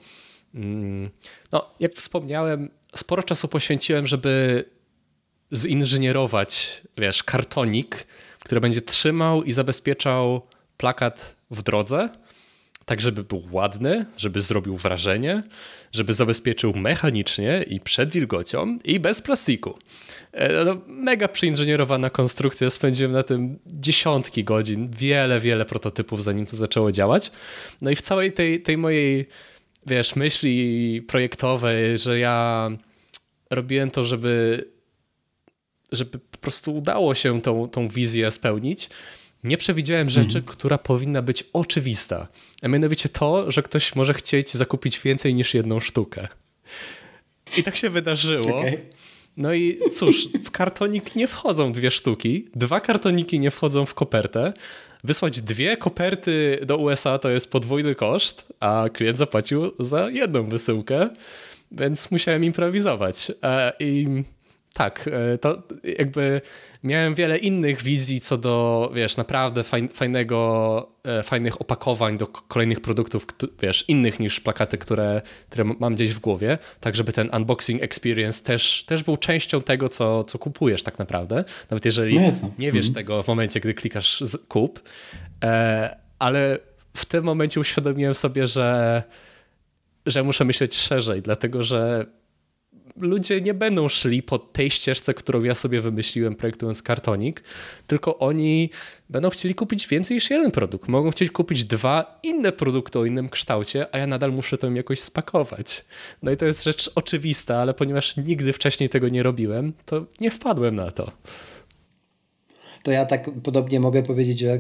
no, jak wspomniałem, sporo czasu poświęciłem, żeby zinżynierować, wiesz, kartonik, który będzie trzymał i zabezpieczał plakat w drodze, tak żeby był ładny, żeby zrobił wrażenie, żeby zabezpieczył mechanicznie i przed wilgocią i bez plastiku. No, mega przeinżynierowana konstrukcja, spędziłem na tym dziesiątki godzin, wiele, wiele prototypów, zanim to zaczęło działać. No i w całej tej, tej mojej, wiesz, myśli projektowej, że ja robiłem to, żeby, żeby po prostu udało się tą, tą wizję spełnić, nie przewidziałem rzeczy, mhm. która powinna być oczywista, a mianowicie to, że ktoś może chcieć zakupić więcej niż jedną sztukę. I tak się wydarzyło. Okay. No i cóż, w kartonik nie wchodzą dwie sztuki, dwa kartoniki nie wchodzą w kopertę. Wysłać dwie koperty do U S A to jest podwójny koszt, a klient zapłacił za jedną wysyłkę, więc musiałem improwizować. I tak, to jakby miałem wiele innych wizji co do, wiesz, naprawdę fajnego, fajnych opakowań do kolejnych produktów, wiesz, innych niż plakaty, które, które mam gdzieś w głowie, tak żeby ten unboxing experience też, też był częścią tego, co, co kupujesz tak naprawdę, nawet jeżeli no nie wiesz mhm. tego w momencie, gdy klikasz kup, ale w tym momencie uświadomiłem sobie, że, że muszę myśleć szerzej, dlatego że ludzie nie będą szli po tej ścieżce, którą ja sobie wymyśliłem, projektując kartonik, tylko oni będą chcieli kupić więcej niż jeden produkt. Mogą chcieć kupić dwa inne produkty o innym kształcie, a ja nadal muszę to im jakoś spakować. No i to jest rzecz oczywista, ale ponieważ nigdy wcześniej tego nie robiłem, to nie wpadłem na to. To ja tak podobnie mogę powiedzieć, że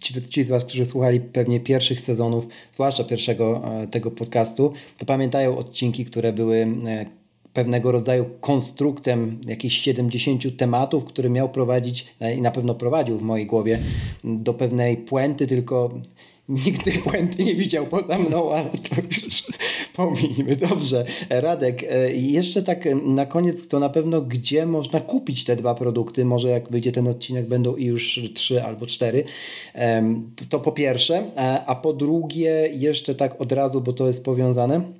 ci, ci z was, którzy słuchali pewnie pierwszych sezonów, zwłaszcza pierwszego tego podcastu, to pamiętają odcinki, które były pewnego rodzaju konstruktem jakichś siedemdziesięciu tematów, który miał prowadzić i na pewno prowadził w mojej głowie do pewnej puenty, tylko nikt tej puenty nie widział poza mną, ale to już pominijmy. Dobrze, Radek, jeszcze tak na koniec to na pewno gdzie można kupić te dwa produkty, może jak wyjdzie ten odcinek będą i już trzy albo cztery, to po pierwsze, a po drugie jeszcze tak od razu, bo to jest powiązane,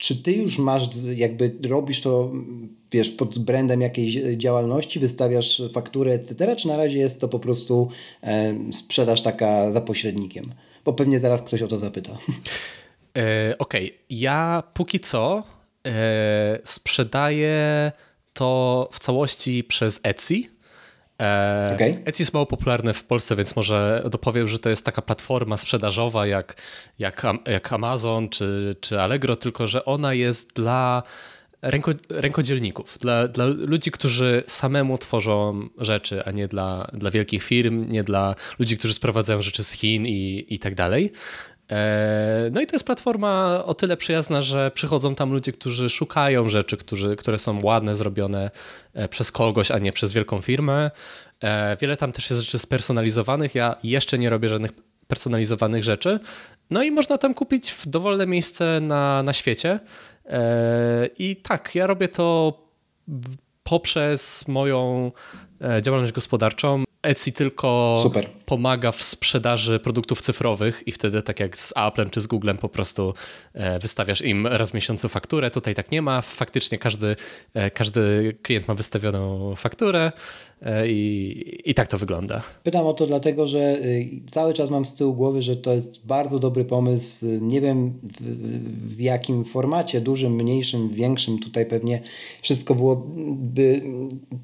czy ty już masz, jakby robisz to, wiesz, pod brandem jakiejś działalności, wystawiasz fakturę, et cetera, czy na razie jest to po prostu e, sprzedaż taka za pośrednikiem? Bo pewnie zaraz ktoś o to zapyta. E, Okej, okay. Ja póki co e, sprzedaję to w całości przez Etsy. E, okay. Etsy jest mało popularne w Polsce, więc może dopowiem, że to jest taka platforma sprzedażowa jak, jak, jak Amazon czy, czy Allegro, tylko że ona jest dla ręko, rękodzielników, dla, dla ludzi, którzy samemu tworzą rzeczy, a nie dla, dla wielkich firm, nie dla ludzi, którzy sprowadzają rzeczy z Chin i, i tak dalej. No i to jest platforma o tyle przyjazna, że przychodzą tam ludzie, którzy szukają rzeczy, którzy, które są ładne, zrobione przez kogoś, a nie przez wielką firmę. Wiele tam też jest rzeczy spersonalizowanych. Ja jeszcze nie robię żadnych personalizowanych rzeczy. No i można tam kupić w dowolne miejsce na, na świecie. I tak, ja robię to poprzez moją działalność gospodarczą. Etsy tylko Super. pomaga w sprzedaży produktów cyfrowych i wtedy tak jak z Applem czy z Googlem po prostu wystawiasz im raz w miesiącu fakturę. Tutaj tak nie ma. Faktycznie każdy, każdy klient ma wystawioną fakturę i, i tak to wygląda. Pytam o to dlatego, że cały czas mam z tyłu głowy, że to jest bardzo dobry pomysł. Nie wiem w, w jakim formacie, dużym, mniejszym, większym tutaj pewnie wszystko byłoby,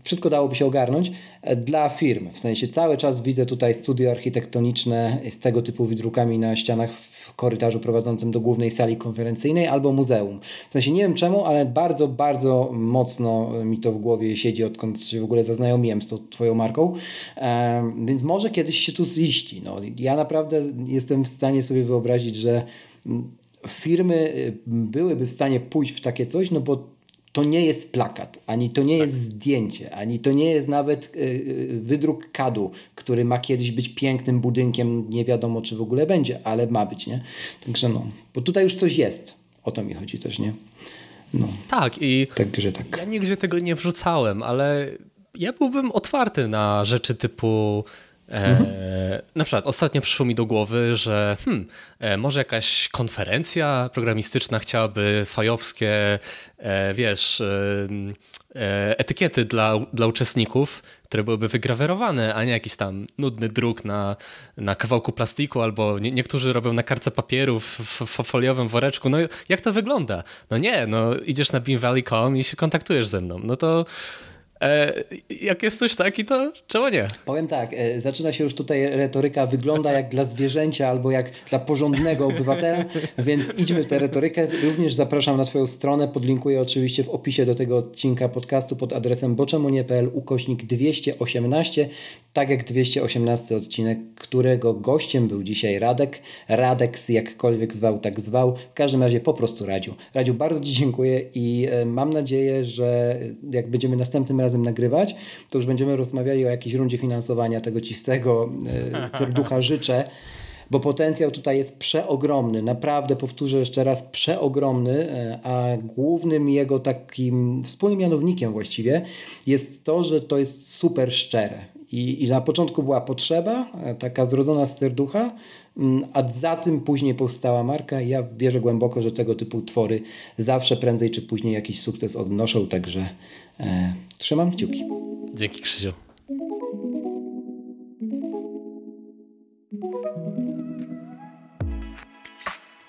wszystko dałoby się ogarnąć dla firm. W sensie cały czas widzę tutaj studio architektoniczne z tego typu wydrukami na ścianach w korytarzu prowadzącym do głównej sali konferencyjnej albo muzeum. W sensie nie wiem czemu, ale bardzo, bardzo mocno mi to w głowie siedzi, odkąd się w ogóle zaznajomiłem z tą twoją marką, e, więc może kiedyś się tu ziści. No, ja naprawdę jestem w stanie sobie wyobrazić, że firmy byłyby w stanie pójść w takie coś, no bo to nie jest plakat, ani to nie tak. jest zdjęcie, ani to nie jest nawet yy, wydruk kadu, który ma kiedyś być pięknym budynkiem, nie wiadomo czy w ogóle będzie, ale ma być, nie? Także no, bo tutaj już coś jest. O to mi chodzi też, nie? No. Tak, i także tak. Ja nigdzie tego nie wrzucałem, ale ja byłbym otwarty na rzeczy typu E, mhm. Na przykład ostatnio przyszło mi do głowy, że hmm, e, może jakaś konferencja programistyczna chciałaby fajowskie e, wiesz, e, etykiety dla, dla uczestników, które byłyby wygrawerowane, a nie jakiś tam nudny druk na, na kawałku plastiku, albo nie, niektórzy robią na kartce papieru w, w foliowym woreczku. No jak to wygląda? No nie, no idziesz na beam valley kropka com i się kontaktujesz ze mną. No to jak jest coś taki, to czemu nie? Powiem tak, zaczyna się już tutaj retoryka wygląda jak dla zwierzęcia albo jak dla porządnego obywatela, więc idźmy w tę retorykę. Również zapraszam na twoją stronę, podlinkuję oczywiście w opisie do tego odcinka podcastu pod adresem boczemunie.pl ukośnik dwieście osiemnaście, tak jak dwieście osiemnasty odcinek, którego gościem był dzisiaj Radek. Radek jakkolwiek zwał, tak zwał. W każdym razie po prostu Radziu. Radziu, bardzo ci dziękuję i mam nadzieję, że jak będziemy następnym razem razem nagrywać, to już będziemy rozmawiali o jakiejś rundzie finansowania tego czystego serducha życzę, bo potencjał tutaj jest przeogromny, naprawdę powtórzę jeszcze raz, przeogromny, a głównym jego takim wspólnym mianownikiem właściwie jest to, że to jest super szczere. I, i na początku była potrzeba, taka zrodzona z serducha, a za tym później powstała marka. Ja wierzę głęboko, że tego typu twory zawsze prędzej czy później jakiś sukces odnoszą, także e, trzymam kciuki. Dzięki, Krzysiu.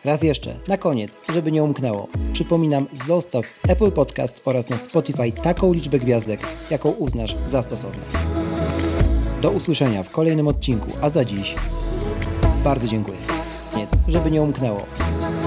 Raz jeszcze, na koniec, żeby nie umknęło, przypominam, zostaw Apple Podcast oraz na Spotify taką liczbę gwiazdek, jaką uznasz za stosowną. Do usłyszenia w kolejnym odcinku, a za dziś bardzo dziękuję. Nic, żeby nie umknęło.